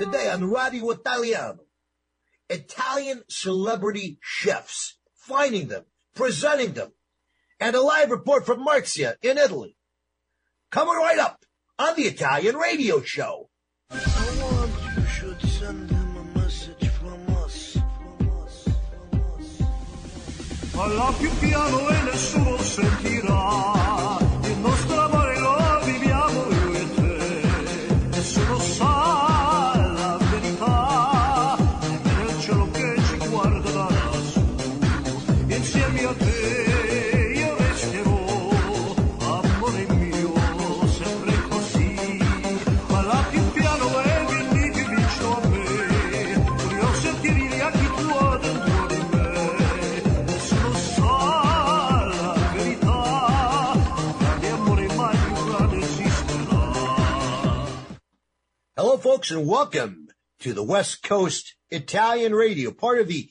Today on Radio Italiano, Italian celebrity chefs, finding them, presenting them, and a live report from Marzia in Italy. Coming right up on the Italian radio show. Someone you should send him a message from us. Parla più piano e nessuno sentirà. Il nostro amore lo viviamo io e te. Nessuno sa. Hello, folks, and welcome to the West Coast Italian Radio, part of the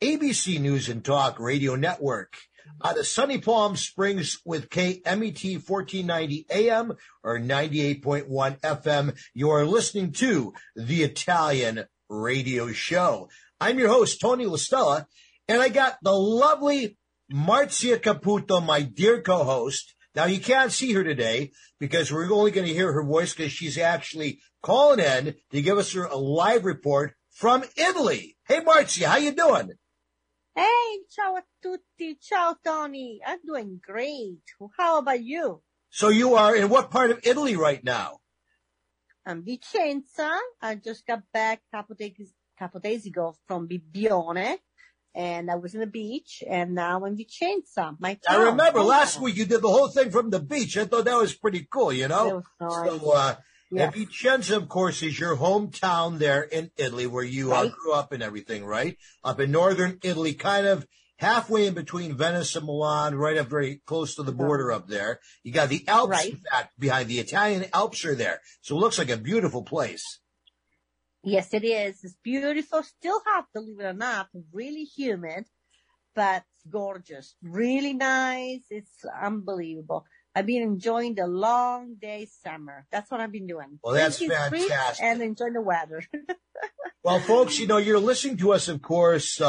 ABC News and Talk Radio Network. Out of sunny Palm Springs with KMET 1490 AM or 98.1 FM, you are listening to the Italian Radio Show. I'm your host, Tony La Stella, and I got the lovely Marzia Caputo, my dear co-host. Now, you can't see her today because we're only going to hear her voice because she's actually calling in to give us her a live report from Italy. Hey, Marzia, how you doing? Hey, ciao a tutti. Ciao, Tony. I'm doing great. How about you? So you are in what part of Italy right now? I'm Vicenza. I just got back a couple days ago from Bibione. And I was in the beach, and now in Vicenza, my town. I remember last week you did the whole thing from the beach. I thought that was pretty cool, you know? And Vicenza, of course, is your hometown there in Italy where you grew up and everything, right? Up in northern Italy, kind of halfway in between Venice and Milan, right up very close to the border up there. You got the Alps back behind. The Italian Alps are there. So it looks like a beautiful place. Yes, it is. It's beautiful. Still hot, believe it or not. Really humid, but gorgeous. Really nice. It's unbelievable. I've been enjoying the long day summer. That's what I've been doing. Well, that's fantastic. And enjoying the weather. Well, folks, you know, you're listening to us, of course,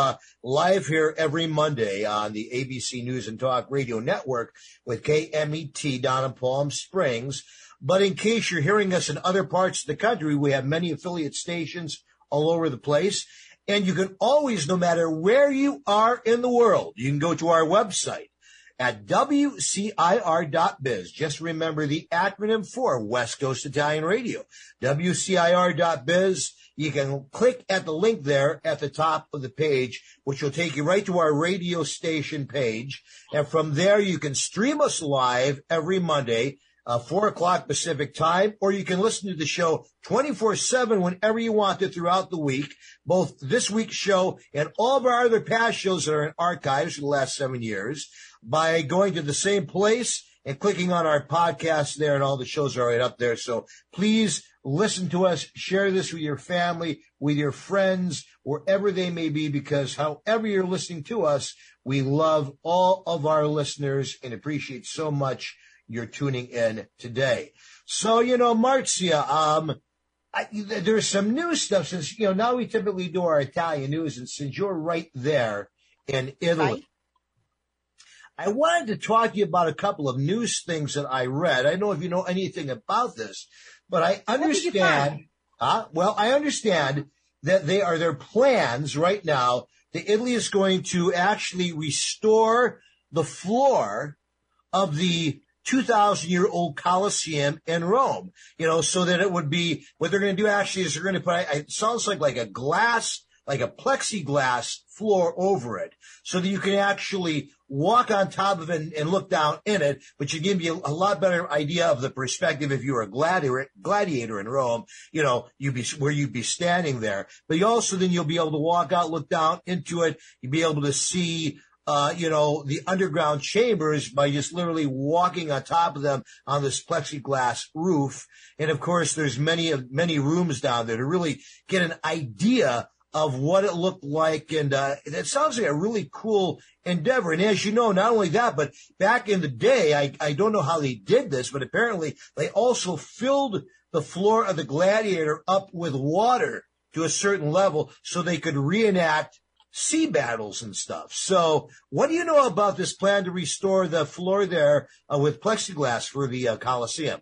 live here every Monday on the ABC News and Talk Radio Network with KMET down in Palm Springs. But in case you're hearing us in other parts of the country, we have many affiliate stations all over the place. And you can always, no matter where you are in the world, you can go to our website at WCIR.biz. Just remember the acronym for West Coast Italian Radio, WCIR.biz. You can click at the link there at the top of the page, which will take you right to our radio station page. And from there, you can stream us live every Monday 4 o'clock Pacific time, or you can listen to the show 24/7 whenever you want to throughout the week, both this week's show and all of our other past shows that are in archives for the last 7 years by going to the same place and clicking on our podcast there, and all the shows are right up there. So please listen to us, share this with your family, with your friends, wherever they may be, because however you're listening to us, we love all of our listeners and appreciate so much you're tuning in today. So, you know, Marzia, there's some new stuff since, you know, now we typically do our Italian news, and since you're right there in Italy, I wanted to talk to you about a couple of news things that I read. I don't know if you know anything about this, but I understand, I understand that their plans right now, that Italy is going to actually restore the floor of the 2,000-year-old Colosseum in Rome, you know, so that it would be, what they're going to do actually is they're going to put, it sounds like a glass, like a plexiglass floor over it, so that you can actually walk on top of it and look down in it, but you give you a lot better idea of the perspective if you were a gladiator in Rome, you know, you'd be standing there, but you also then you'll be able to walk out, look down into it, you'll be able to see the underground chambers by just literally walking on top of them on this plexiglass roof. And of course, there's many rooms down there to really get an idea of what it looked like. And it sounds like a really cool endeavor. And as you know, not only that, but back in the day, I don't know how they did this, but apparently they also filled the floor of the Gladiator up with water to a certain level so they could reenact sea battles and stuff. So what do you know about this plan to restore the floor there with plexiglass for the Colosseum?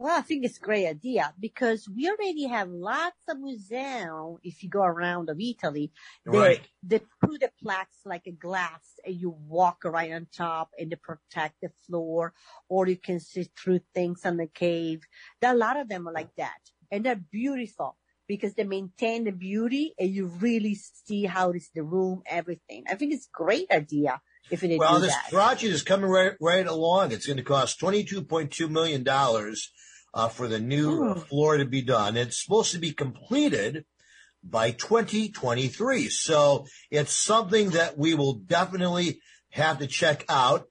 Well, I think it's a great idea because we already have lots of museums, if you go around of Italy, right. They put the plaques like a glass and you walk right on top and they protect the floor, or you can see through things on the cave. There are a lot of them are like that, and they're beautiful because they maintain the beauty and you really see how it is the room, everything. I think it's a great idea. Well, this project is coming right along. It's going to cost $22.2 million for the new floor to be done. It's supposed to be completed by 2023. So it's something that we will definitely have to check out.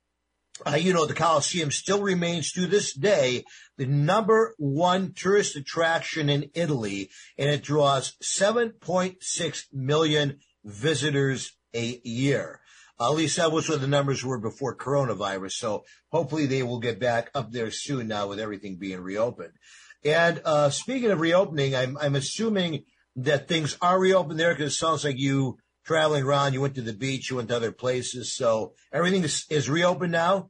You know, the Colosseum still remains to this day the #1 tourist attraction in Italy, and it draws 7.6 million visitors a year. At least that was what the numbers were before coronavirus. So hopefully they will get back up there soon now with everything being reopened. And speaking of reopening, I'm assuming that things are reopened there because it sounds like you traveling around, you went to the beach, you went to other places. So everything is reopened now?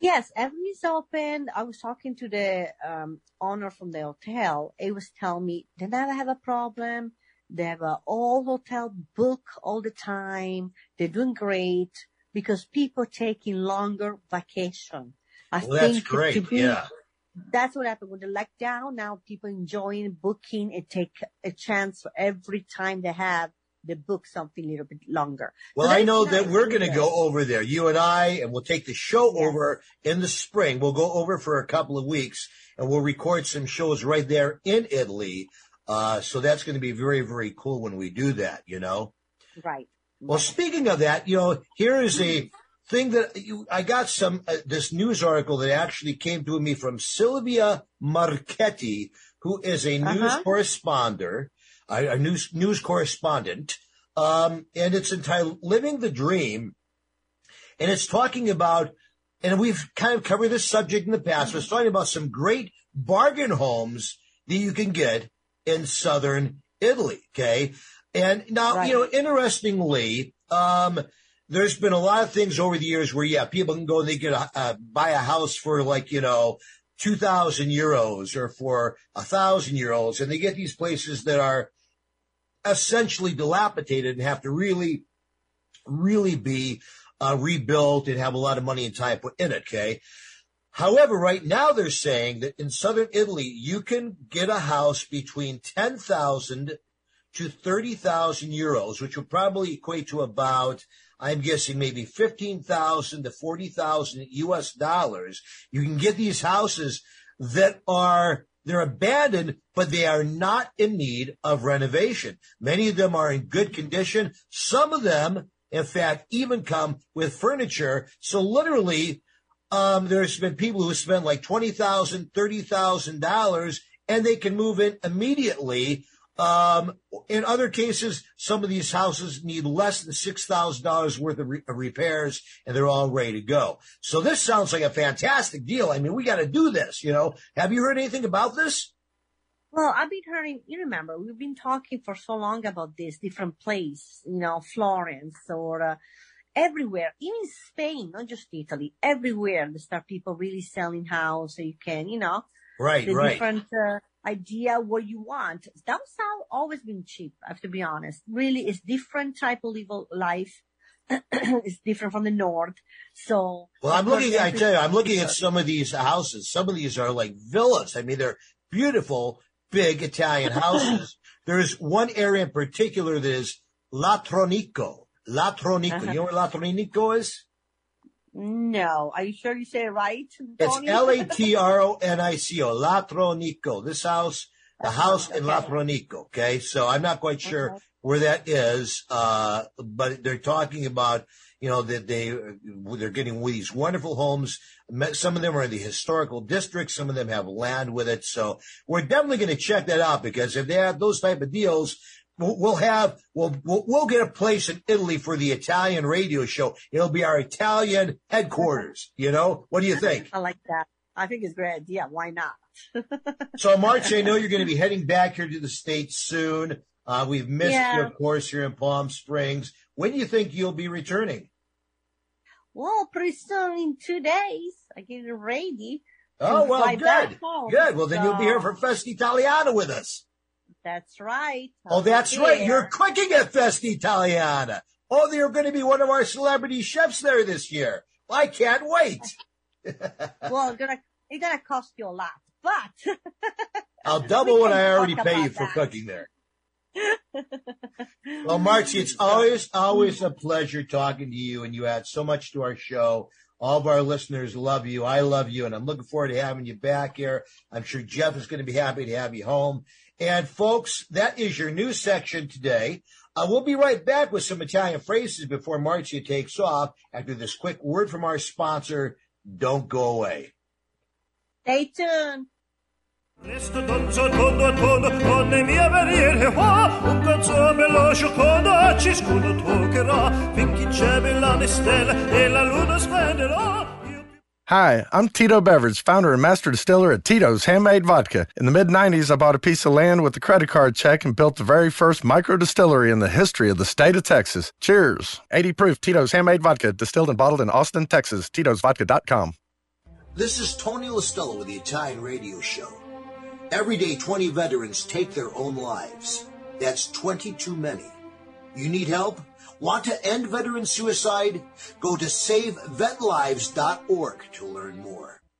Yes, everything is open. I was talking to the owner from the hotel. He was telling me they never have a problem. They have all hotel book all the time. They're doing great because people taking longer vacation. I think that's great. That's what happened with the lockdown. Now people enjoying booking and take a chance for every time they have, they book something a little bit longer. Well, so I know that we're going to go over there, you and I, and we'll take the show over in the spring. We'll go over for a couple of weeks and we'll record some shows right there in Italy. So that's going to be very, very cool when we do that, you know? Right. Well, speaking of that, you know, here is a thing that I got this news article that actually came to me from Silvia Marchetti, who is a news correspondent. And it's entitled Living the Dream. And it's talking about, and we've kind of covered this subject in the past, but it's talking about some great bargain homes that you can get in southern Italy, okay? And now, you know, interestingly, there's been a lot of things over the years where, people can go and they can buy a house for like, you know, 2,000 euros or for 1,000 euros. And they get these places that are essentially dilapidated and have to really, really be rebuilt and have a lot of money and time put in it, okay? However, right now they're saying that in southern Italy, you can get a house between 10,000 to 30,000 euros, which would probably equate to about, I'm guessing, maybe 15,000 to 40,000 U.S. dollars. You can get these houses that are, they're abandoned, but they are not in need of renovation. Many of them are in good condition. Some of them, in fact, even come with furniture. So literally, there's been people who spend like $20,000, $30,000, and they can move in immediately. In other cases, some of these houses need less than $6,000 worth of repairs, and they're all ready to go. So this sounds like a fantastic deal. I mean, we got to do this, you know. Have you heard anything about this? Well, I've been hearing, you remember, we've been talking for so long about this different place, you know, Florence or everywhere, even Spain, not just Italy, everywhere they start people really selling houses. So you can, you know, different idea what you want. That's how always been cheap, I have to be honest. Really, it's different type of life. It's different from the north. So, well, I'm looking at some of these houses. Some of these are like villas. I mean, they're beautiful, big Italian houses. There's one area in particular that is Latronico. You know where Latronico is? No. Are you sure you say it right, Tony? It's Latronico, Latronico. This house, in Latronico, okay? So I'm not quite sure where that is, but they're talking about, you know, that they're getting these wonderful homes. Some of them are in the historical district. Some of them have land with it. So we're definitely going to check that out because if they have those type of deals, We'll get a place in Italy for the Italian radio show. It'll be our Italian headquarters, you know? What do you think? I like that. I think it's a great idea. Why not? So, March, I know you're going to be heading back here to the States soon. We've missed you, of course. You're in Palm Springs. When do you think you'll be returning? Well, pretty soon, in 2 days. I get ready. Oh, well, good. Good. Well, then you'll be here for Festa Italiana with us. That's right. That's right. You're cooking at Festa Italiana. Oh, you're going to be one of our celebrity chefs there this year. I can't wait. Well, it's going to cost you a lot, but I'll double what I already pay you for cooking there. Well, Marzia, it's always a pleasure talking to you, and you add so much to our show. All of our listeners love you. I love you, and I'm looking forward to having you back here. I'm sure Jeff is going to be happy to have you home. And, folks, that is your news section today. We'll be right back with some Italian phrases before Marzia takes off after this quick word from our sponsor. Don't go away. Stay tuned. Presto tondo tondo onne mia venire qua un pezzo veloce coda ciascuno toccherà finché c'è Milano stella e la luna splendera. Hi, I'm Tito Beveridge, founder and master distiller at Tito's Handmade Vodka. In the mid-90s, I bought a piece of land with a credit card check and built the very first micro distillery in the history of the state of Texas. Cheers. 80 proof Tito's Handmade Vodka, distilled and bottled in Austin, Texas. Tito'sVodka.com. This is Tony La Stella with the Italian Radio Show. Every day, 20 veterans take their own lives. That's 20 too many. You need help? Want to end veteran suicide? Go to SaveVetLives.org to learn more.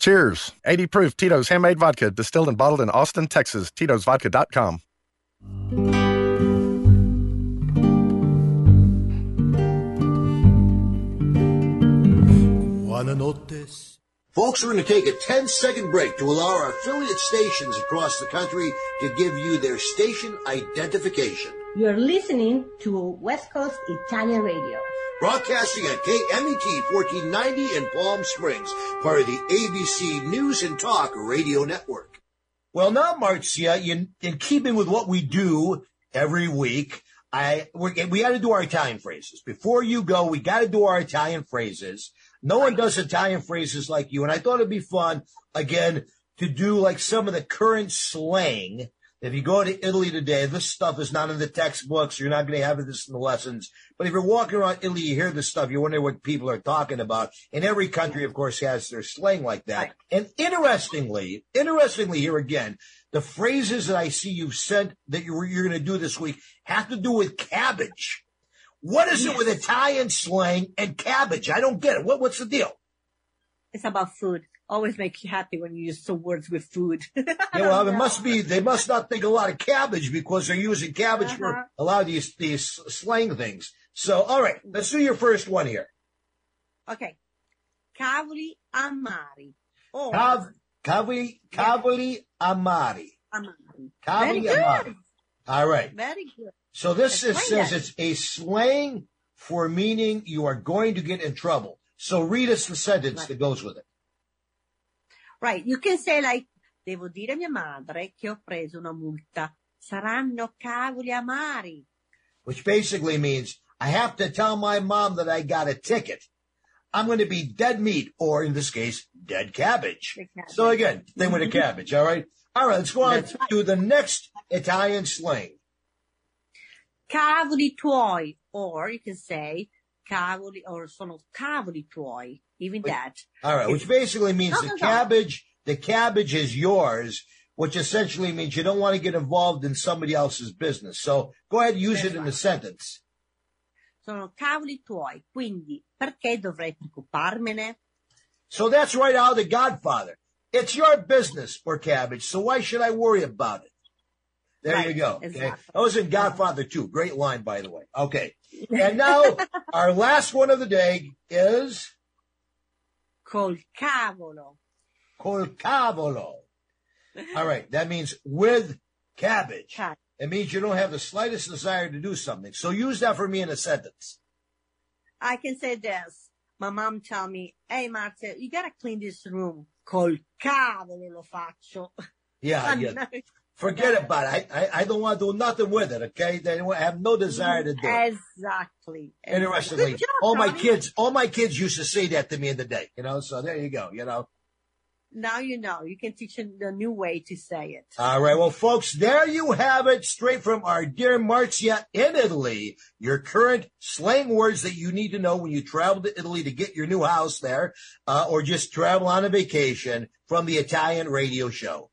Cheers. 80 proof Tito's Handmade Vodka, distilled and bottled in Austin, Texas. Tito'sVodka.com. Wanna note this? Folks, we're going to take a 10-second break to allow our affiliate stations across the country to give you their station identification. You're listening to West Coast Italian Radio. Broadcasting at KMET 1490 in Palm Springs, part of the ABC News and Talk Radio Network. Well, now, Marzia, in keeping with what we do every week, we got to do our Italian phrases. Before you go, we got to do our Italian phrases. No one does Italian phrases like you, and I thought it'd be fun, again, to do like some of the current slang. If you go to Italy today, this stuff is not in the textbooks. You're not going to have this in the lessons. But if you're walking around Italy, you hear this stuff. You wonder what people are talking about. And every country, of course, has their slang like that. And interestingly here again, the phrases that I see you've sent that you're going to do this week have to do with cabbage. What is it with Italian slang and cabbage? I don't get it. What's the deal? It's about food. Always make you happy when you use some words with food. It must be, they must not think a lot of cabbage because they're using cabbage for a lot of these slang things. So, all right, let's do your first one here. Okay. Cavoli amari. Or cavoli amari. Cavoli amari. All right. Very good. So this says it's a slang for meaning you are going to get in trouble. So read us the sentence that goes with it. Right. You can say like, devo dire a mia madre che ho preso una multa. Saranno cavoli amari. Which basically means, I have to tell my mom that I got a ticket. I'm going to be dead meat, or in this case, dead cabbage. So again, they went a cabbage, all right? All right, let's go on to the next Italian slang. Cavoli tuoi, or you can say cavoli, or sono cavoli tuoi, even that. All right, which basically means the cabbage is yours, which essentially means you don't want to get involved in somebody else's business. So go ahead and use it in a sentence. Sono cavoli tuoi, quindi perché dovrei preoccuparmene? So that's right out of The Godfather. It's your business, poor cabbage, so why should I worry about it? There you go. Okay. Exactly. That was in Godfather 2. Great line, by the way. Okay. And now our last one of the day is? Col cavolo. Col cavolo. All right. That means with cabbage. It means you don't have the slightest desire to do something. So use that for me in a sentence. I can say this. My mom tell me, hey, Marzia, you got to clean this room. Col cavolo lo faccio. Yeah. Forget about it. I don't want to do nothing with it, okay? I have no desire to do it. Exactly. Interestingly, all my kids used to say that to me in the day, you know, so there you go, you know. Now you know. You can teach them the new way to say it. All right. Well, folks, there you have it, straight from our dear Marzia in Italy, your current slang words that you need to know when you travel to Italy to get your new house there or just travel on a vacation from the Italian radio show.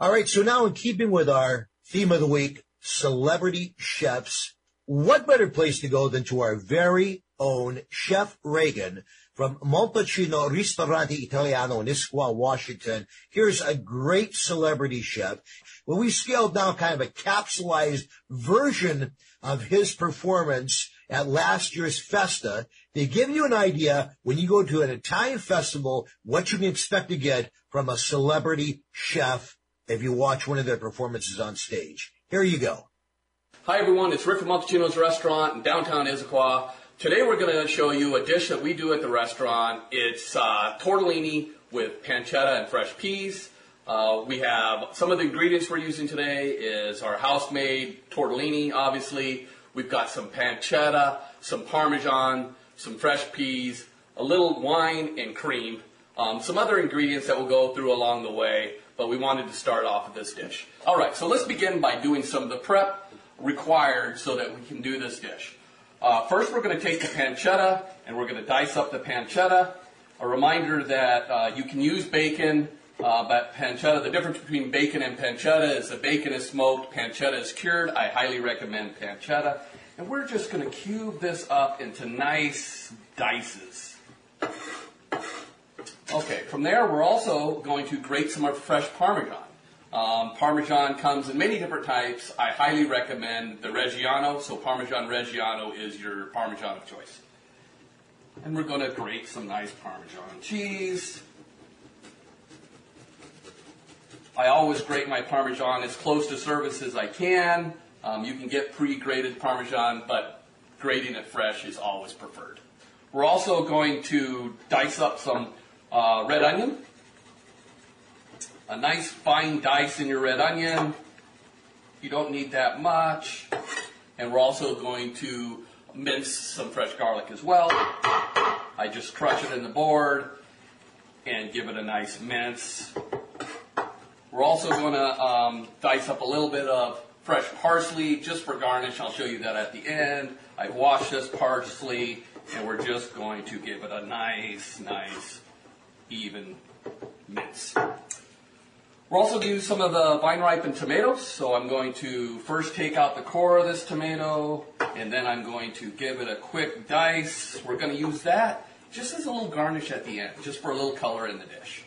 All right, so now in keeping with our theme of the week, celebrity chefs, what better place to go than to our very own Chef Reagan from Montecino Ristorante Italiano in Issaquah, Washington. Here's a great celebrity chef. Well, we scaled down kind of a capsulized version of his performance at last year's Festa. They give you an idea when you go to an Italian festival what you can expect to get from a celebrity chef if you watch one of their performances on stage. Here you go. Hi, everyone. It's Rick from Montecino's Restaurant in downtown Issaquah. Today we're going to show you a dish that we do at the restaurant. It's tortellini with pancetta and fresh peas. We have some of the ingredients we're using today is our house-made tortellini, obviously. We've got some pancetta, some Parmesan, some fresh peas, a little wine and cream, some other ingredients that we'll go through along the way. But we wanted to start off with this dish. All right, so let's begin by doing some of the prep required so that we can do this dish. First, we're going to take the pancetta, and we're going to dice up the pancetta. A reminder that you can use bacon, but pancetta, the difference between bacon and pancetta is the bacon is smoked, pancetta is cured. I highly recommend pancetta. And we're just going to cube this up into nice dices. Okay, from there we're also going to grate some fresh Parmesan. Parmesan comes in many different types. I highly recommend the Reggiano, so Parmesan Reggiano is your Parmesan of choice. And we're going to grate some nice Parmesan cheese. I always grate my Parmesan as close to service as I can. You can get pre-grated Parmesan, but grating it fresh is always preferred. We're also going to dice up some red onion, a nice fine dice in your red onion. You don't need that much. And we're also going to mince some fresh garlic as well. I just crush it in the board and give it a nice mince. We're also going to dice up a little bit of fresh parsley just for garnish. I'll show you that at the end. I've washed this parsley and we're just going to give it a nice even mince. We're also going to use some of the vine-ripened tomatoes, so I'm going to first take out the core of this tomato, and then I'm going to give it a quick dice. We're going to use that just as a little garnish at the end, just for a little color in the dish.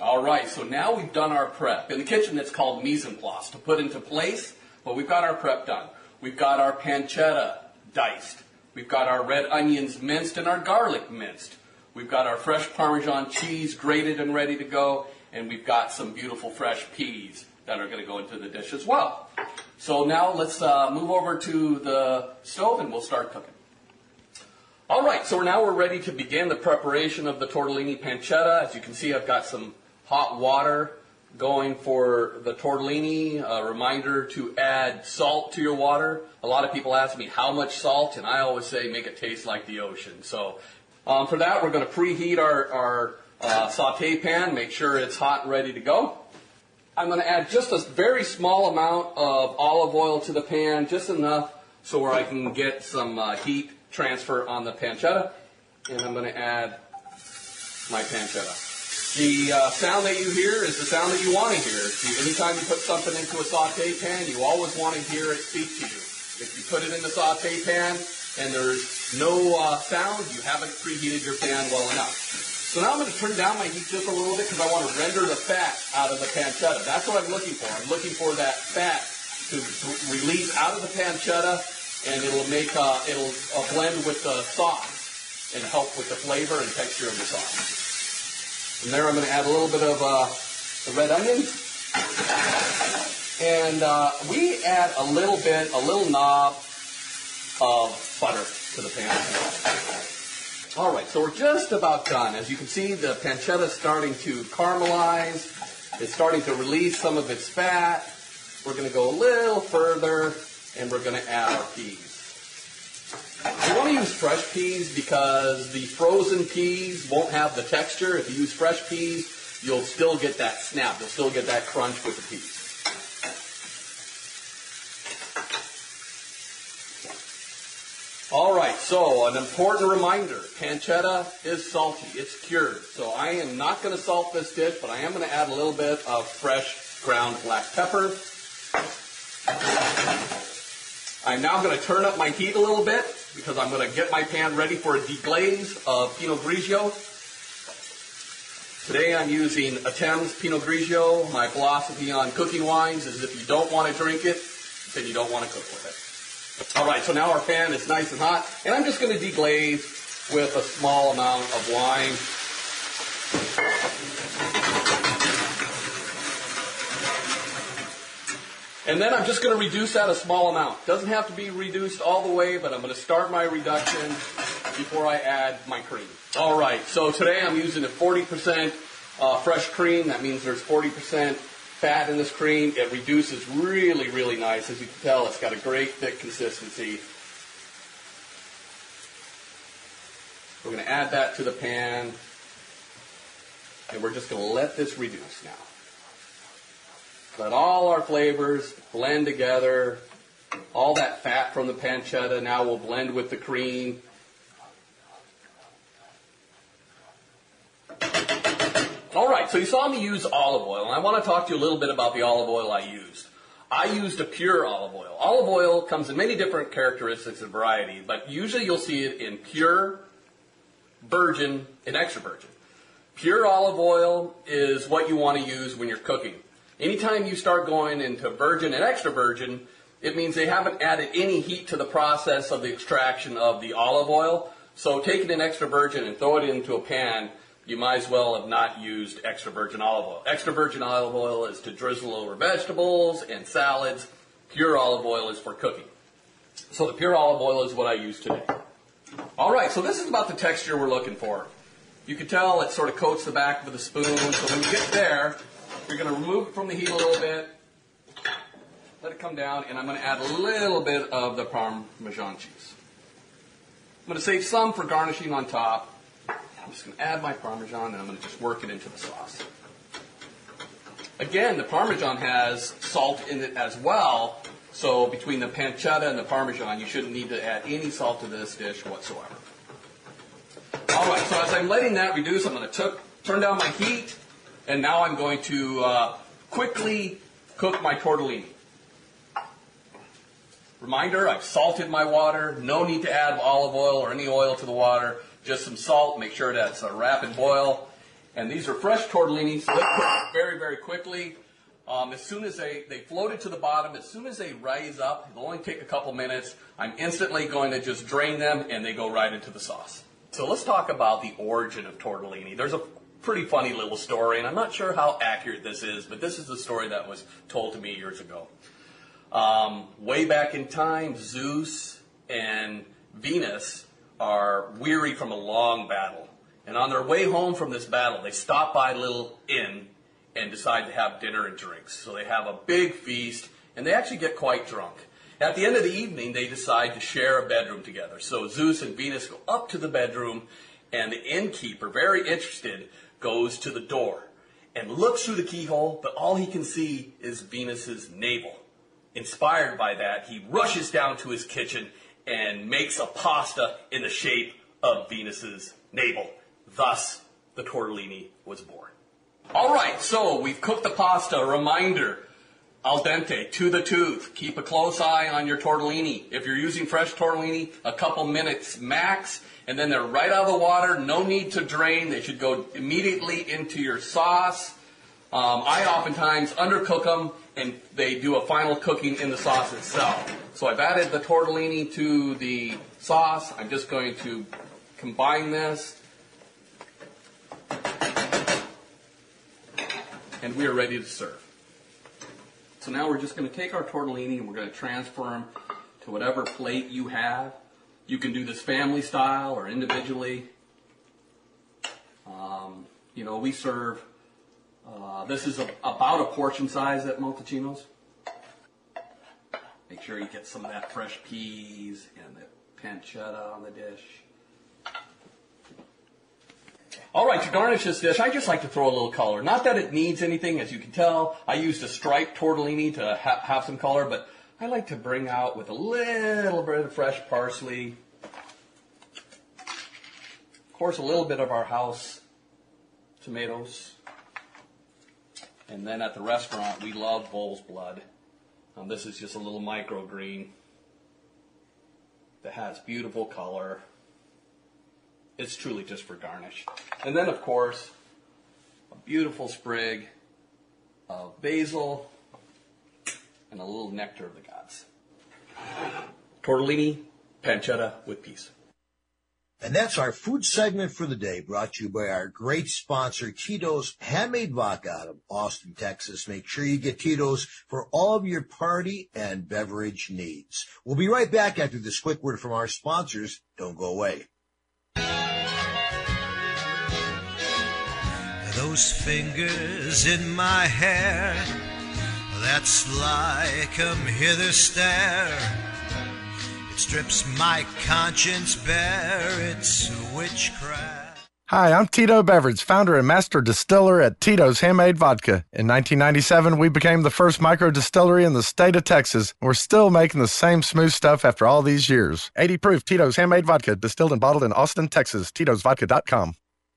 All right, so now we've done our prep. In the kitchen, it's called mise en place, to put into place, but we've got our prep done. We've got our pancetta diced. We've got our red onions minced and our garlic minced. We've got our fresh Parmesan cheese grated and ready to go, and we've got some beautiful fresh peas that are going to go into the dish as well. So now let's move over to the stove and we'll start cooking. All right, so now we're ready to begin the preparation of the tortellini pancetta. As you can see, I've got some hot water going for the tortellini. A reminder to add salt to your water. A lot of people ask me how much salt, and I always say make it taste like the ocean. So for that, we're going to preheat our saute pan, make sure it's hot and ready to go. I'm going to add just a very small amount of olive oil to the pan, just enough so where I can get some heat transfer on the pancetta. And I'm going to add my pancetta. The sound that you hear is the sound that you want to hear. Anytime you put something into a saute pan, you always want to hear it speak to you. If you put it in the saute pan and there's no sound, you haven't preheated your pan well enough. So now I'm going to turn down my heat just a little bit because I want to render the fat out of the pancetta. That's what I'm looking for. I'm looking for that fat to release out of the pancetta, and it'll make it'll blend with the sauce and help with the flavor and texture of the sauce. And there I'm going to add a little bit of the red onion. And we add a little knob of butter to the pancetta. All right, so we're just about done. As you can see, the pancetta is starting to caramelize. It's starting to release some of its fat. We're going to go a little further, and we're going to add our peas. You want to use fresh peas because the frozen peas won't have the texture. If you use fresh peas, you'll still get that snap. You'll still get that crunch with the peas. All right, so an important reminder, pancetta is salty. It's cured. So I am not going to salt this dish, but I am going to add a little bit of fresh ground black pepper. I'm now going to turn up my heat a little bit because I'm going to get my pan ready for a deglaze of Pinot Grigio. Today I'm using a Thames Pinot Grigio. My philosophy on cooking wines is if you don't want to drink it, then you don't want to cook with it. All right, so now our pan is nice and hot, and I'm just going to deglaze with a small amount of wine. And then I'm just going to reduce that a small amount. Doesn't have to be reduced all the way, but I'm going to start my reduction before I add my cream. All right, so today I'm using a 40% fresh cream. That means there's 40% fat in this cream. It reduces really, really nice. As you can tell, it's got a great thick consistency. We're going to add that to the pan, and we're just going to let this reduce now. Let all our flavors blend together. All that fat from the pancetta now will blend with the cream. All right, so you saw me use olive oil, and I want to talk to you a little bit about the olive oil I used. I used a pure olive oil. Olive oil comes in many different characteristics and variety, but usually you'll see it in pure, virgin, and extra virgin. Pure olive oil is what you want to use when you're cooking. Anytime you start going into virgin and extra virgin, it means they haven't added any heat to the process of the extraction of the olive oil. So taking an extra virgin and throw it into a pan, you might as well have not used extra virgin olive oil. Extra virgin olive oil is to drizzle over vegetables and salads. Pure olive oil is for cooking. So the pure olive oil is what I use today. All right, so this is about the texture we're looking for. You can tell it sort of coats the back with a spoon. So when you get there, you're going to remove it from the heat a little bit, let it come down, and I'm going to add a little bit of the Parmesan cheese. I'm going to save some for garnishing on top. I'm just going to add my Parmesan, and I'm going to just work it into the sauce. Again, the Parmesan has salt in it as well, so between the pancetta and the Parmesan, you shouldn't need to add any salt to this dish whatsoever. All right, so as I'm letting that reduce, I'm going to turn down my heat, and now I'm going to quickly cook my tortellini. Reminder, I've salted my water. No need to add olive oil or any oil to the water. Just some salt, make sure that's a wrap and boil. And these are fresh tortellini, so they cook very, very quickly. As soon as they floated to the bottom, as soon as they rise up, it'll only take a couple minutes, I'm instantly going to just drain them and they go right into the sauce. So let's talk about the origin of tortellini. There's a pretty funny little story, and I'm not sure how accurate this is, but this is the story that was told to me years ago. Way back in time, Zeus and Venus are weary from a long battle. And on their way home from this battle, they stop by a little inn and decide to have dinner and drinks. So they have a big feast, and they actually get quite drunk. At the end of the evening, they decide to share a bedroom together. So Zeus and Venus go up to the bedroom, and the innkeeper, very interested, goes to the door and looks through the keyhole, but all he can see is Venus's navel. Inspired by that, he rushes down to his kitchen and makes a pasta in the shape of Venus's navel. Thus, the tortellini was born. All right, so we've cooked the pasta. Reminder, al dente, to the tooth. Keep a close eye on your tortellini. If you're using fresh tortellini, a couple minutes max, and then they're right out of the water. No need to drain. They should go immediately into your sauce. I oftentimes undercook them, and they do a final cooking in the sauce itself. So I've added the tortellini to the sauce. I'm just going to combine this. And we are ready to serve. So now we're just going to take our tortellini and we're going to transfer them to whatever plate you have. You can do this family style or individually. You know, we serve... this is about a portion size at Montecino's. Make sure you get some of that fresh peas and the pancetta on the dish. All right, to garnish this dish, I just like to throw a little color. Not that it needs anything, as you can tell. I used a striped tortellini to have some color, but I like to bring out with a little bit of fresh parsley. Of course, a little bit of our house tomatoes. And then at the restaurant, we love bull's blood. This is just a little microgreen that has beautiful color. It's truly just for garnish. And then, of course, a beautiful sprig of basil and a little nectar of the gods. Tortellini pancetta with peas. And that's our food segment for the day, brought to you by our great sponsor, Tito's Handmade Vodka out of Austin, Texas. Make sure you get Tito's for all of your party and beverage needs. We'll be right back after this quick word from our sponsors. Don't go away. Those fingers in my hair, that's like a hither stare. It strips my conscience bare, it's witchcraft. Hi, I'm Tito Beveridge, founder and master distiller at Tito's Handmade Vodka. In 1997, we became the first micro distillery in the state of Texas. We're still making the same smooth stuff after all these years. 80 proof Tito's Handmade Vodka, distilled and bottled in Austin, Texas. Tito'sVodka.com.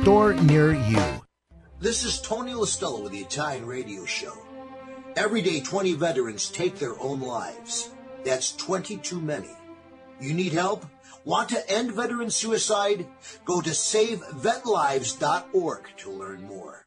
store near you. This is Tony La Stella with the Italian Radio Show. Every day, 20 veterans take their own lives. That's 20 too many. You need help? Want to end veteran suicide? Go to SaveVetLives.org to learn more.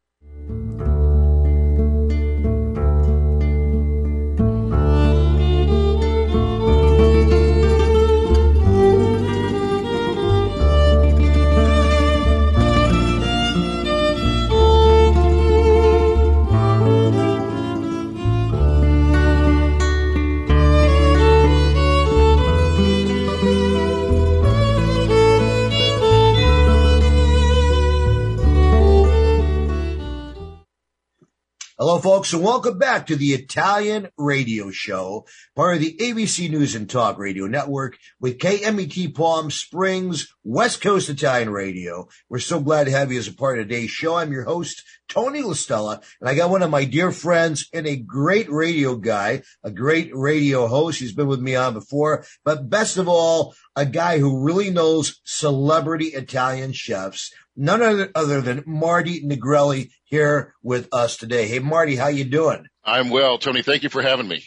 Hello, folks, and welcome back to the Italian Radio Show, part of the ABC News and Talk Radio Network with KMET Palm Springs, West Coast Italian Radio. We're so glad to have you as a part of today's show. I'm your host, Tony La Stella, and I got one of my dear friends and a great radio guy, a great radio host. He's been with me on before, but best of all, a guy who really knows celebrity Italian chefs. None other than Marty Negrelli here with us today. Hey, Marty, how you doing? I'm well, Tony. Thank you for having me.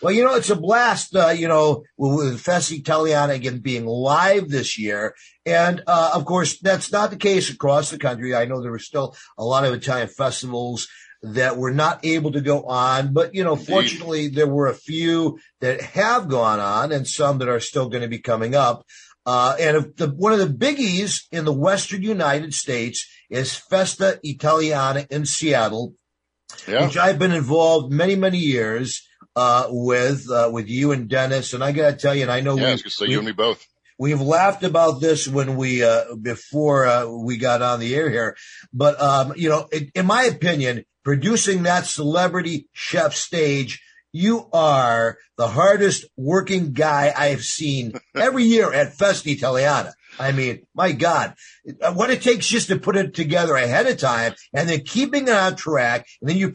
Well, you know, it's a blast, with Festa Italiana again being live this year. And, of course, that's not the case across the country. I know there were still a lot of Italian festivals that were not able to go on. But, fortunately, there were a few that have gone on and some that are still going to be coming up. One of the biggies in the Western United States is Festa Italiana in Seattle, which I've been involved many, many years with you and Dennis. And I got to tell you, and I know you and me both. We've laughed about this when before we got on the air here. But, in my opinion, producing that celebrity chef stage, you are the hardest working guy I've seen every year at Festa Italiana. I mean, my God, what it takes just to put it together ahead of time and then keeping it on track. And then you're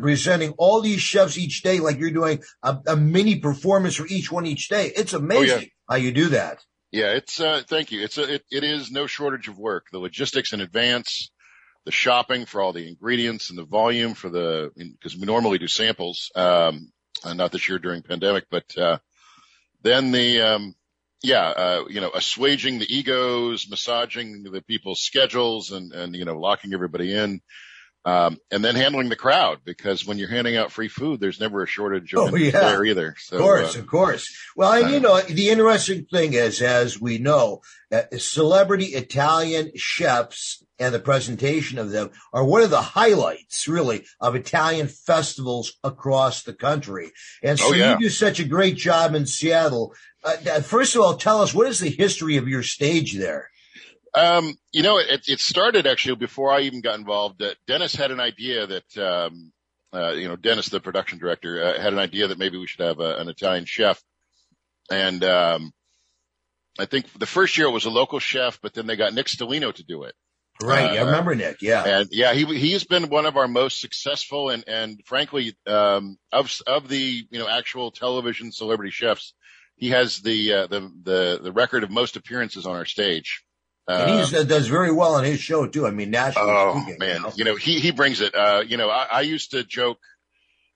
presenting all these chefs each day, like you're doing a mini performance for each one each day. It's amazing how you do that. Yeah, it's thank you. It is no shortage of work. The logistics in advance, the shopping for all the ingredients and the volume because we normally do samples, not this year during pandemic, but then assuaging the egos, massaging the people's schedules and locking everybody in, and then handling the crowd, because when you're handing out free food, there's never a shortage of there either. So, of course. Well, and the interesting thing is, as we know, celebrity Italian chefs and the presentation of them are one of the highlights, really, of Italian festivals across the country. And so you do such a great job in Seattle. First of all, tell us, what is the history of your stage there? It started actually before I even got involved. Dennis had an idea that, Dennis, the production director, had an idea that maybe we should have an Italian chef. And I think the first year it was a local chef, but then they got Nick Stellino to do it. Right. I remember Nick. Yeah. And he's been one of our most successful and frankly, of the, actual television celebrity chefs, he has the record of most appearances on our stage. And he does very well on his show too. I mean, nationally speaking. Oh man, he brings it. I used to joke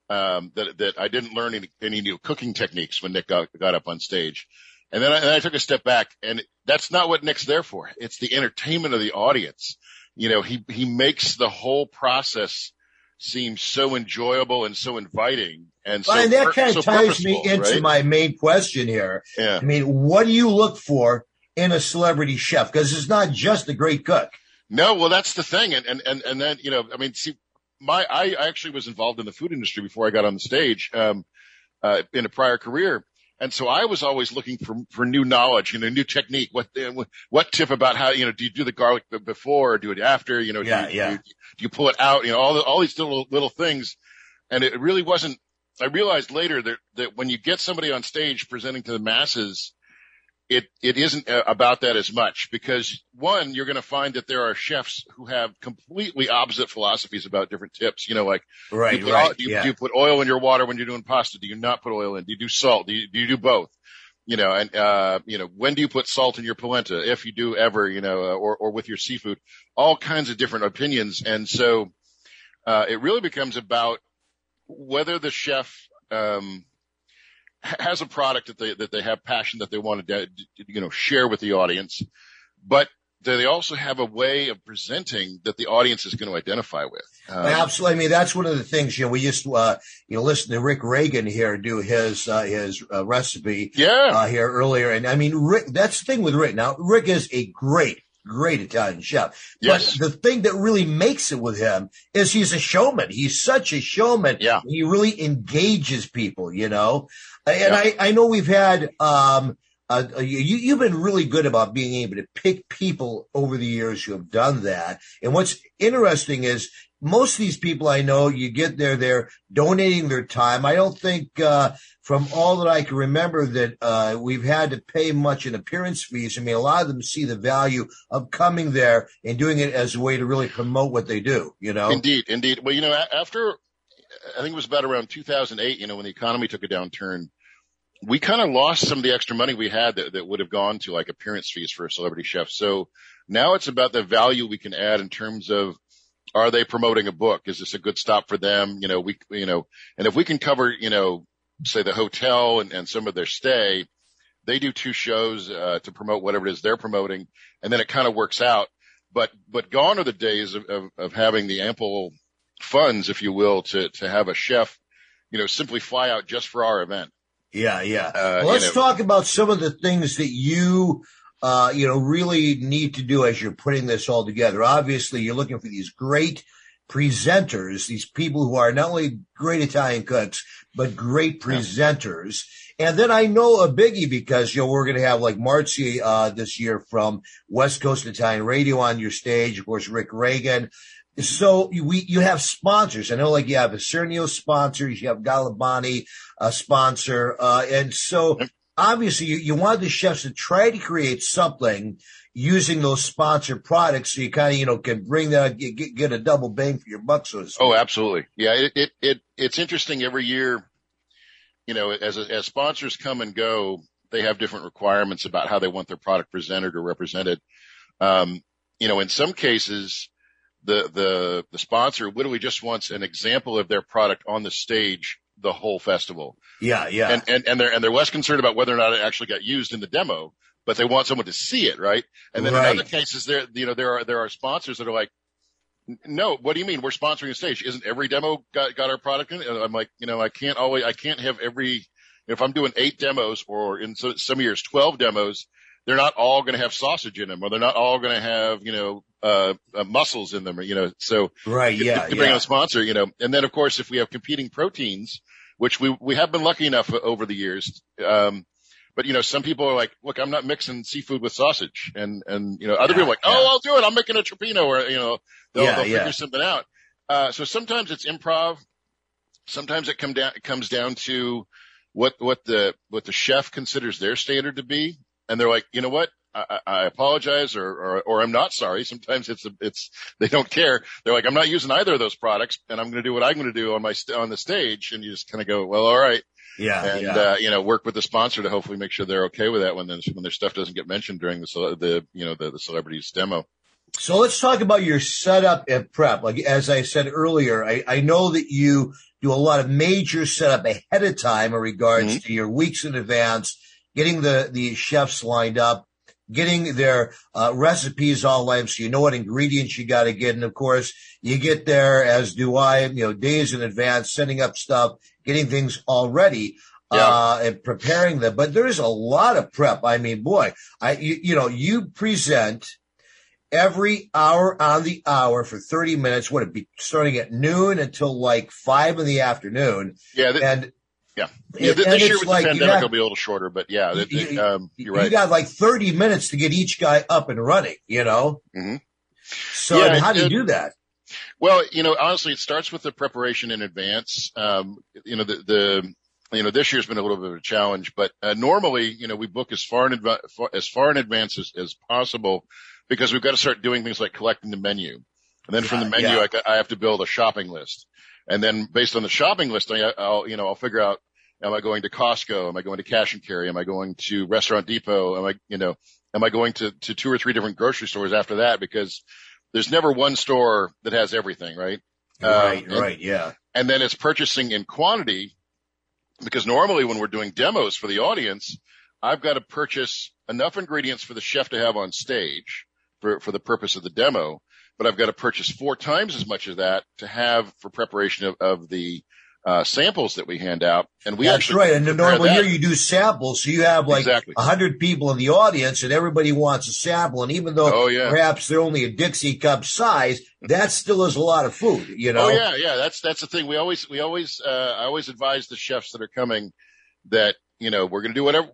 that I didn't learn any new cooking techniques when Nick got up on stage, and then I took a step back, and that's not what Nick's there for. It's the entertainment of the audience. He makes the whole process seems so enjoyable and so inviting, and so and that kind of ties me into my main question here. Yeah. I mean, what do you look for in a celebrity chef? Because it's not just a great cook. No, well, that's the thing, and then I actually was involved in the food industry before I got on the stage in a prior career, and so I was always looking for new knowledge, new technique. What tip about how do you do the garlic before or do it after? Do you pull it out? All these little things, and it really wasn't. I realized later that when you get somebody on stage presenting to the masses, it isn't about that as much, because one, you're going to find that there are chefs who have completely opposite philosophies about different tips. Do you put oil in your water when you're doing pasta? Do you not put oil in? Do you do salt? Do you do both? When do you put salt in your polenta? If you do ever, or with your seafood, all kinds of different opinions. And so, it really becomes about whether the chef, has a product that they have passion that they want to share with the audience, but they also have a way of presenting that the audience is going to identify with. Absolutely. I mean, that's one of the things, we used to, listen to Rick Reagan here do his recipe here earlier. And I mean, Rick, that's the thing with Rick. Now, Rick is a great Italian chef. Yes. But the thing that really makes it with him is he's a showman. He's such a showman. Yeah. He really engages people, And I know we've had you've been really good about being able to pick people over the years who have done that. And what's interesting is most of these people I know, you get there, they're donating their time. I don't think from all that I can remember that we've had to pay much in appearance fees. I mean, a lot of them see the value of coming there and doing it as a way to really promote what they do, Indeed. Well, after I think it was about around 2008, when the economy took a downturn, we kind of lost some of the extra money we had that would have gone to like appearance fees for a celebrity chef. So now it's about the value we can add in terms of, are they promoting a book? Is this a good stop for them? And if we can cover, say the hotel and some of their stay, they do two shows to promote whatever it is they're promoting, and then it kind of works out. But gone are the days of having the ample funds, if you will, to have a chef, you know, simply fly out just for our event. Yeah, yeah. Well, let's talk about some of the things that you really need to do as you're putting this all together. Obviously, you're looking for these great presenters, these people who are not only great Italian cooks, but great presenters. Yeah. And then I know a biggie because, you know, we're going to have like Marzia this year from West Coast Italian Radio on your stage. Of course, Rick Reagan. So you have sponsors. I know, like, you have Isernio sponsors, you have Galabani a sponsor. And so obviously you want the chefs to try to create something using those sponsored products, so you kind of, you know, can bring that, get a double bang for your buck, so to speak. Oh, absolutely. Yeah. It's interesting every year, you know, as sponsors come and go, they have different requirements about how they want their product presented or represented. You know, in some cases, the sponsor literally just wants an example of their product on the stage the whole festival. Yeah, yeah. And they're less concerned about whether or not it actually got used in the demo, but they want someone to see it, right? And then in other cases, there are sponsors that are like, no, what do you mean? We're sponsoring a stage. Isn't every demo got our product in it? And I'm like, you know, I can't have every, if I'm doing 8 demos or in some years 12 demos, they're not all going to have sausage in them, or they're not all going to have, you know, mussels in them, or, you know, so to bring on a sponsor, you know. And then of course, if we have competing proteins, which we have been lucky enough over the years, but, you know, some people are like, look, I'm not mixing seafood with sausage. And you know, other people are like, I'll do it. I'm making a trapino, or, you know, they'll figure something out. So sometimes it's improv. Sometimes it comes down to what the chef considers their standard to be. And they're like, you know what? I apologize, or I'm not sorry. Sometimes they don't care. They're like, I'm not using either of those products, and I'm going to do what I'm going to do on the stage. And you just kind of go, well, all right. Yeah. And, you know, work with the sponsor to hopefully make sure they're okay with that when their stuff doesn't get mentioned during the celebrities demo. So let's talk about your setup and prep. Like, as I said earlier, I know that you do a lot of major setup ahead of time in regards to your weeks in advance, getting the chefs lined up, getting their recipes all lined up, so you know what ingredients you got to get. And of course, you get there, as do I, you know, days in advance, setting up stuff, getting things all ready, and preparing them. But there is a lot of prep. I mean, boy, you present every hour on the hour for 30 minutes. Would it be starting at noon until like 5 p.m? Yeah. This year with, like, the pandemic, it'll be a little shorter, but yeah, you're right. You got like 30 minutes to get each guy up and running, you know? Mm-hmm. So how do you do that? Well, you know, honestly, it starts with the preparation in advance. You know, the this year's been a little bit of a challenge, but normally, you know, we book as far in advance as possible, because we've got to start doing things like collecting the menu. And then from the menu, I have to build a shopping list. And then based on the shopping list, I'll figure out, am I going to Costco? Am I going to Cash and Carry? Am I going to Restaurant Depot? Am I going to 2 or 3 different grocery stores after that? Because there's never one store that has everything, right? And then it's purchasing in quantity, because normally when we're doing demos for the audience, I've got to purchase enough ingredients for the chef to have on stage for the purpose of the demo. But I've got to purchase 4 times as much of that to have for preparation of the samples that we hand out. And that's right. And in a normal year, you do samples. So you have like 100 people in the audience, and everybody wants a sample. And even though perhaps they're only a Dixie cup size, that still is a lot of food, you know? Oh, yeah, yeah. That's the thing. I always advise the chefs that are coming that, you know, we're going to do whatever.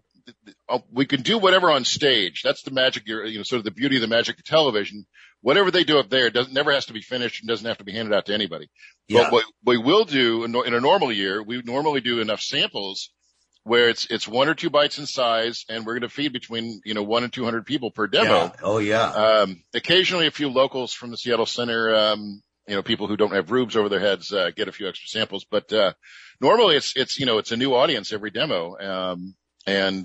We can do whatever on stage. That's the magic, you know, sort of the beauty of the magic of television. Whatever they do up there never has to be finished and doesn't have to be handed out to anybody. Yeah. But what we will do in a normal year, we normally do enough samples where it's 1 or 2 bites in size, and we're going to feed between, you know, 1 and 200 people per demo. Yeah. Oh yeah. Occasionally a few locals from the Seattle Center, you know, people who don't have roofs over their heads, get a few extra samples, but normally it's a new audience every demo. And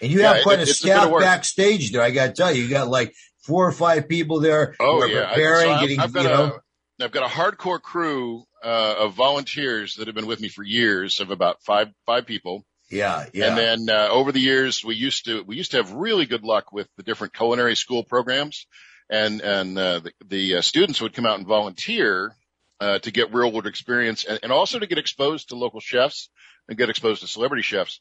you have quite a staff backstage there. I got to tell you, you got like 4 or 5 people there. Preparing. I've got a hardcore crew of volunteers that have been with me for years, of about five people. Yeah, yeah. And then over the years, we used to have really good luck with the different culinary school programs, and the students would come out and volunteer to get real world experience, and also to get exposed to local chefs and get exposed to celebrity chefs.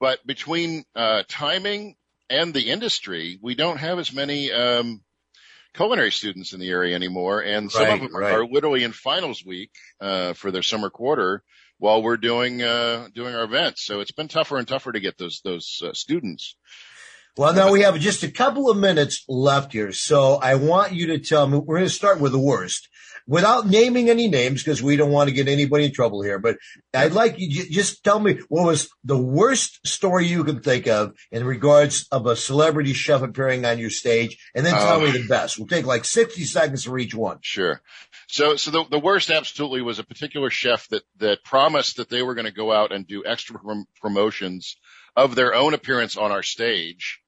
But between timing and the industry, we don't have as many culinary students in the area anymore, and some of them are literally in finals week for their summer quarter, while we're doing our events. So it's been tougher and tougher to get those students. Well, now we have just a couple of minutes left here, so I want you to tell me. We're going to start with the worst, without naming any names, because we don't want to get anybody in trouble here. But I'd like you to just tell me what was the worst story you can think of in regards of a celebrity chef appearing on your stage, and then tell me the best. We'll take like 60 seconds for each one. Sure. So the worst absolutely was a particular chef that promised that they were going to go out and do extra promotions of their own appearance on our stage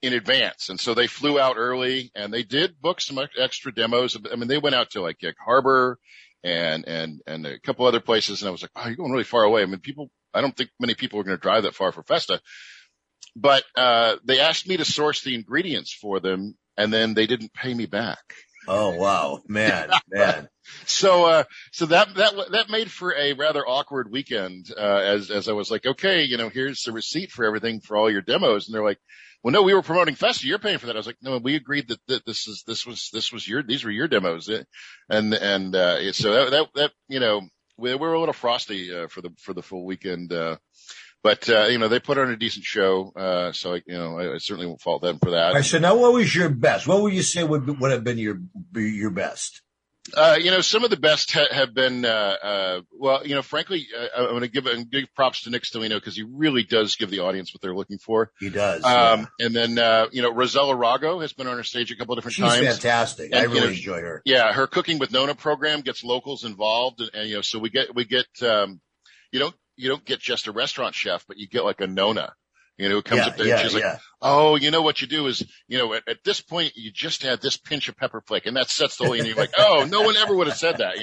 in advance. And so they flew out early, and they did book some extra demos. I mean, they went out to like Gig Harbor and a couple other places. And I was like, oh, you're going really far away. I mean, I don't think many people are going to drive that far for Festa, but they asked me to source the ingredients for them, and then they didn't pay me back. Oh, wow, man. So that made for a rather awkward weekend, as I was like, okay, here's the receipt for everything for all your demos. And they're like, well, no, we were promoting Festa. You're paying for that. I was like, no, we agreed that these were your demos. And so that we were a little frosty, for the full weekend. But they put on a decent show. So I certainly won't fault them for that. All right, so now what was your best? What would you say would have been your best? Some of the best have been, frankly, I'm going to give props to Nick Stellino, because he really does give the audience what they're looking for. He does. Yeah. And then, Rosella Rago has been on her stage a couple of different times. She's fantastic. And, I really enjoy her. Yeah. Her Cooking with Nona program gets locals involved. And so you don't get just a restaurant chef, but you get like a Nona, who comes up there and she's like, oh, what you do is, at this point you just add this pinch of pepper flake, and that sets the whole, and you're like, oh, no one ever would have said that,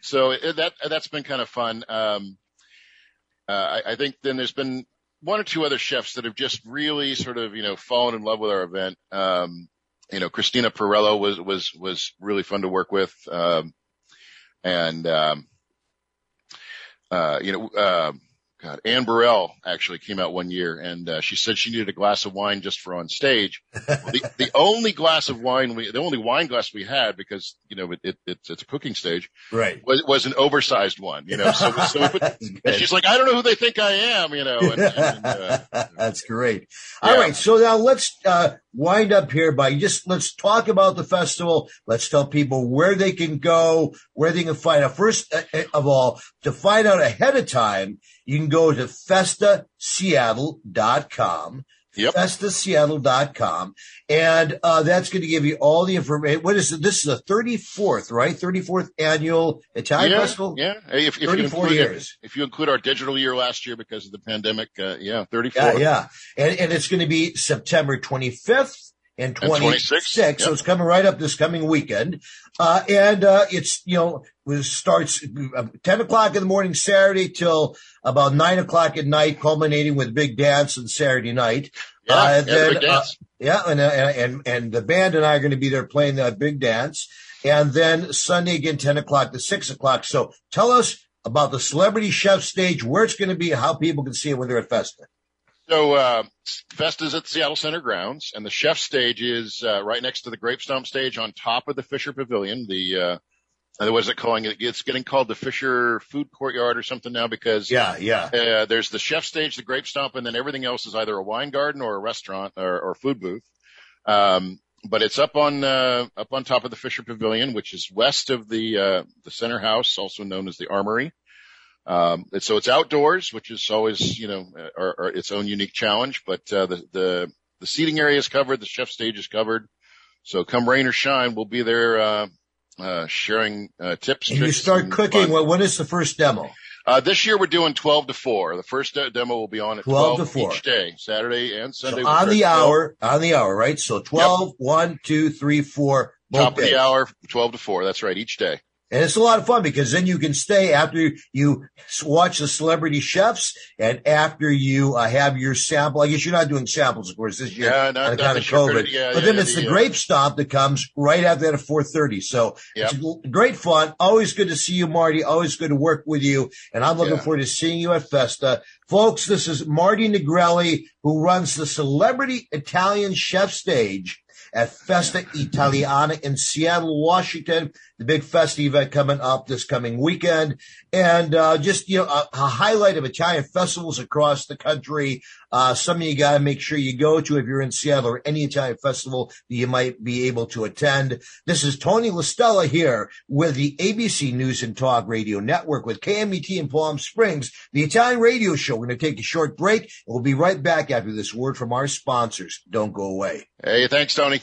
So that's been kind of fun. I think then there's been one or two other chefs that have just really sort of, fallen in love with our event. Christina Perello was really fun to work with. Anne Burrell actually came out one year, and she said she needed a glass of wine just for on stage. The only glass of wine, the only wine glass we had, because it's a cooking stage, right? Was an oversized one, So we put, and she's like, I don't know who they think I am, That's great. Yeah. All right, so now let's wind up here by let's talk about the festival. Let's tell people where they can go, where they can find out. First of all, to find out ahead of time, you can go to FestaSeattle.com. Yep. FestaSeattle.com. And that's going to give you all the information. What is it? This is the 34th, right? 34th annual Italian festival? Yeah. If 34 years. If you include our digital year last year because of the pandemic, 34. Yeah. And it's going to be September 25th. And 26, yep. So it's coming right up this coming weekend. It's, it starts 10 o'clock in the morning Saturday till about 9 o'clock at night, culminating with big dance on Saturday night. Yeah, big dance. And the band and I are going to be there playing that big dance. And then Sunday again, 10 o'clock to 6 o'clock. So tell us about the celebrity chef stage, where it's going to be, how people can see it when they're at Festa. So, Festa's at the Seattle Center grounds, and the chef stage is, right next to the Grape Stomp stage on top of the Fisher Pavilion. What is it calling it? It's getting called the Fisher Food Courtyard or something now, because there's the chef stage, the Grape Stomp, and then everything else is either a wine garden or a restaurant or food booth. But it's up on top of the Fisher Pavilion, which is west of the Center House, also known as the Armory. So it's outdoors, which is always, its own unique challenge, but, the seating area is covered. The chef stage is covered. So come rain or shine, we'll be there, sharing, tips. And you start cooking. Well, when is the first demo? This year we're doing 12 to 4. The first demo will be on at 12 to 4 each day, Saturday and Sunday. So on the hour, right? So 12, 1, 2, 3, 4. Top of the hour, 12 to 4. That's right. Each day. And it's a lot of fun because then you can stay after you watch the celebrity chefs and after you have your sample. I guess you're not doing samples, of course, this year. Yeah, not out of COVID. But then it's the grape stop that comes right after that at 4:30. So it's great fun. Always good to see you, Marty. Always good to work with you. And I'm looking forward to seeing you at Festa. Folks, this is Marty Negrelli, who runs the Celebrity Italian Chef Stage at Festa Italiana in Seattle, Washington, the big Festa event coming up this coming weekend. And just, you know, a highlight of Italian festivals across the country. Some of you got to make sure you go to if you're in Seattle or any Italian festival that you might be able to attend. This is Tony La Stella here with the ABC News and Talk Radio Network with KMET in Palm Springs, the Italian radio show. We're going to take a short break, and we'll be right back after this word from our sponsors. Don't go away. Hey, thanks, Tony.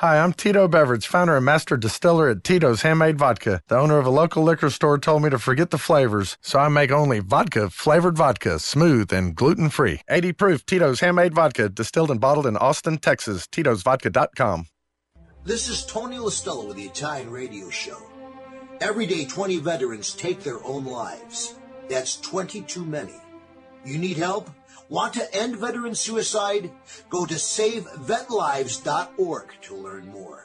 Hi, I'm Tito Beveridge, founder and master distiller at Tito's Handmade Vodka. The owner of a local liquor store told me to forget the flavors, so I make only vodka-flavored vodka, smooth and gluten-free. 80 proof Tito's Handmade Vodka, distilled and bottled in Austin, Texas. TitosVodka.com. This is Tony La Stella with the Italian Radio Show. Every day, 20 veterans take their own lives. That's 20 too many. You need help? Want to end veteran suicide? Go to SaveVetLives.org to learn more.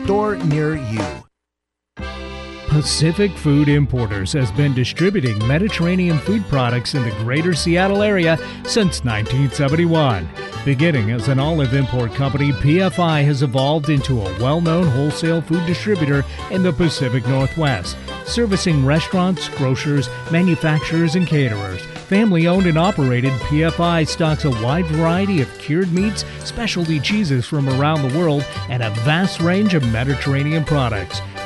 store near you. Pacific Food Importers has been distributing Mediterranean food products in the greater Seattle area since 1971. Beginning as an olive import company, PFI has evolved into a well-known wholesale food distributor in the Pacific Northwest, servicing restaurants, grocers, manufacturers, and caterers. Family-owned and operated, PFI stocks a wide variety of cured meats, specialty cheeses from around the world, and a vast range of Mediterranean products.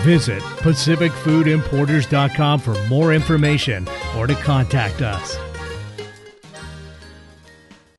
Visit PacificFoodImporters.com for more information or to contact us.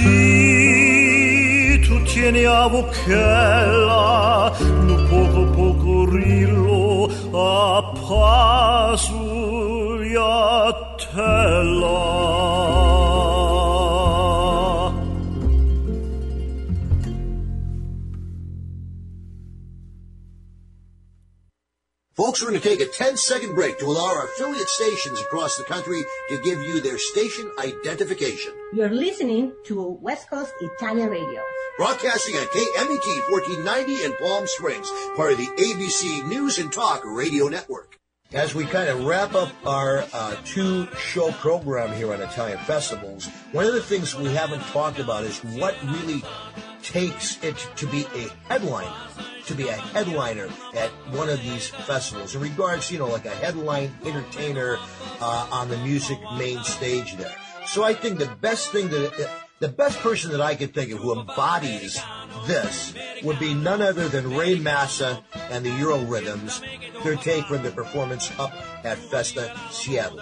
Sì, tu tieni a bocchella, un poco rillo a pasugliatella. Folks, we're going to take a 10-second break to allow our affiliate stations across the country to give you their station identification. You're listening to West Coast Italian Radio. Broadcasting at KMET 1490 in Palm Springs, part of the ABC News and Talk Radio Network. As we kind of wrap up our two-show program here on Italian festivals, one of the things we haven't talked about is what really takes it to be a headliner. To be a headliner at one of these festivals in regards, you know, like a headline entertainer on the music main stage there. So I think the best thing that The best person that I could think of who embodies this would be none other than Ray Massa and the Euro Rhythms, their take from the performance up at Festa Seattle.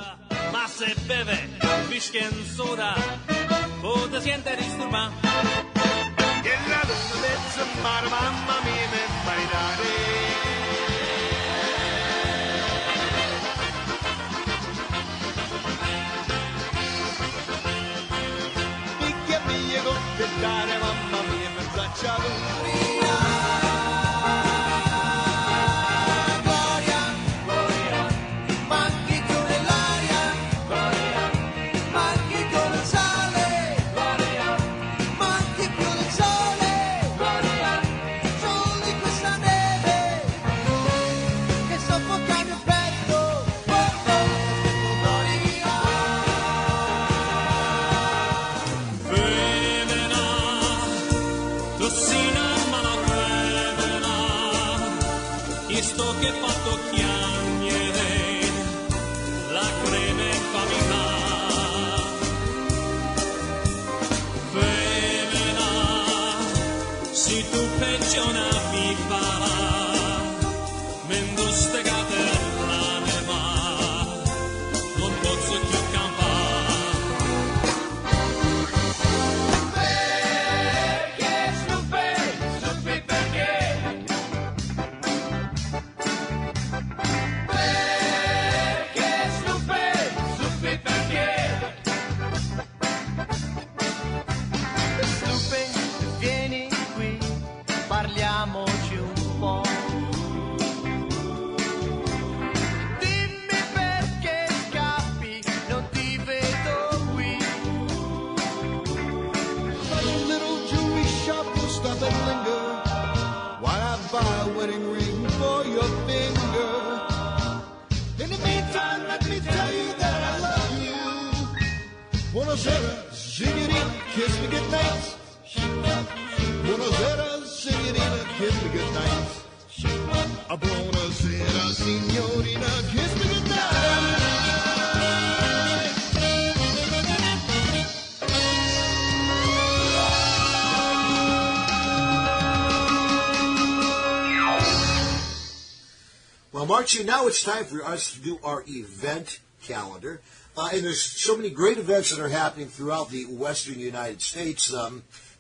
Marchie, now it's time for us to do our event calendar. And there's so many great events that are happening throughout the western United States.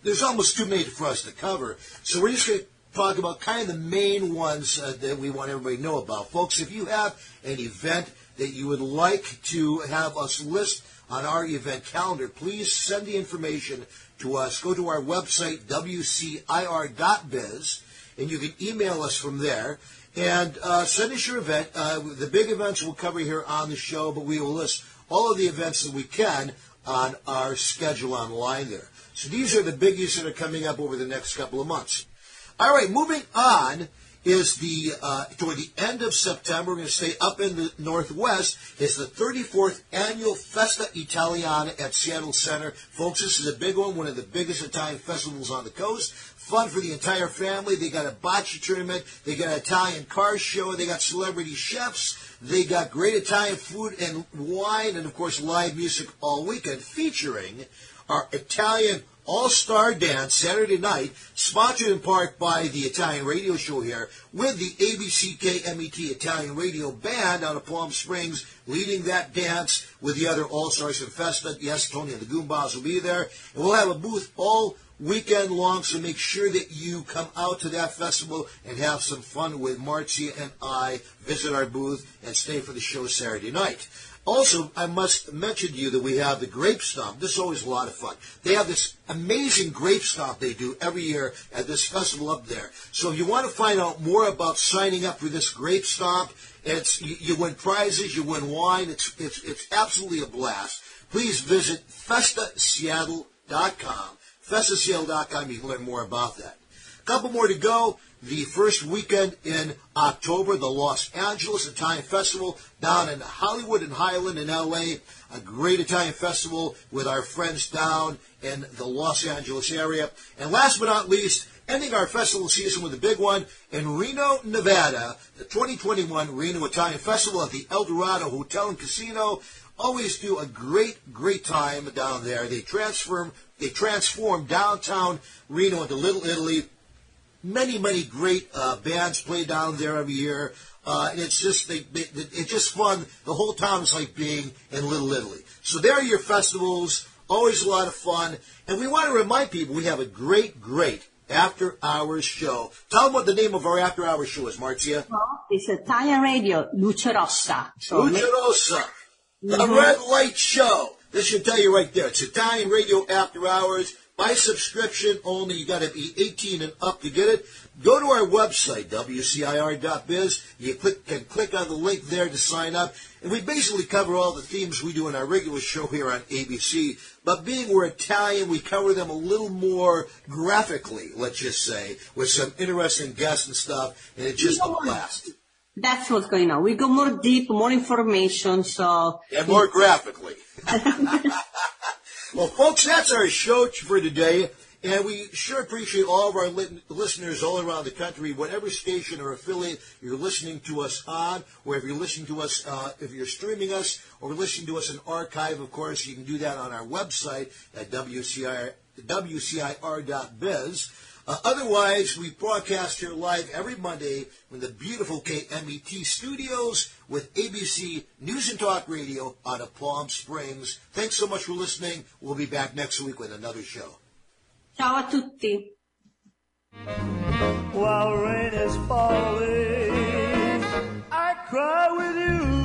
There's almost too many for us to cover. So we're just going to talk about kind of the main ones that we want everybody to know about. Folks, if you have an event that you would like to have us list on our event calendar, please send the information to us. Go to our website, wcir.biz, and you can email us from there. And send us your event. The big events we'll cover here on the show, but we will list all of the events that we can on our schedule online there. So these are the biggies that are coming up over the next couple of months. All right, moving on is toward the end of September, we're going to stay up in the Northwest, is the 34th Annual Festa Italiana at Seattle Center. Folks, this is a big one of the biggest Italian festivals on the coast. Fun for the entire family. They got a bocce tournament. They got an Italian car show. They got celebrity chefs. They got great Italian food and wine, and of course live music all weekend, featuring our Italian All-Star Dance Saturday night, sponsored in part by the Italian radio show here, with the ABC KMET Italian radio band out of Palm Springs leading that dance with the other All-Stars in Festa. Yes, Tony and the Goombas will be there. And we'll have a booth all weekend long, so make sure that you come out to that festival and have some fun with Marzia and I. Visit our booth and stay for the show Saturday night. Also, I must mention to you that we have the grape stomp. This is always a lot of fun. They have this amazing grape stomp they do every year at this festival up there. So if you want to find out more about signing up for this grape stomp, it's, you win prizes, you win wine. It's absolutely a blast. Please visit FestaSeattle.com. FestaSeattle.com, you can learn more about that. A couple more to go. The first weekend in October, the Los Angeles Italian Festival down in Hollywood and Highland in L.A., a great Italian festival with our friends down in the Los Angeles area. And last but not least, ending our festival season with a big one in Reno, Nevada, the 2021 Reno Italian Festival at the El Dorado Hotel and Casino. always do a great time down there. They transform downtown Reno into Little Italy. Many great bands play down there every year. And it's just it's just fun. The whole town is like being in Little Italy. So there are your festivals. Always a lot of fun. And we want to remind people we have a great after-hours show. Tell them what the name of our after-hours show is, Marzia. Well, it's Italian radio, Lucerossa. Lucerossa, the Red Light Show. This should tell you right there. It's Italian radio after-hours. By subscription only. You got to be 18 and up to get it. Go to our website, WCIR.biz. You can click on the link there to sign up. And we basically cover all the themes we do in our regular show here on ABC. But being we're Italian, we cover them a little more graphically, let's just say, with some interesting guests and stuff. And it's just a blast. That's what's going on. We go more deep, more information. So and more graphically. Well, folks, that's our show for today, and we sure appreciate all of our listeners all around the country, whatever station or affiliate you're listening to us on, or if you're listening to us, if you're streaming us or listening to us in archive, of course, you can do that on our website at WCIR.biz. Otherwise, we broadcast here live every Monday from the beautiful KMET studios with ABC News and Talk Radio out of Palm Springs. Thanks so much for listening. We'll be back next week with another show. Ciao a tutti. While rain is falling, I cry with you.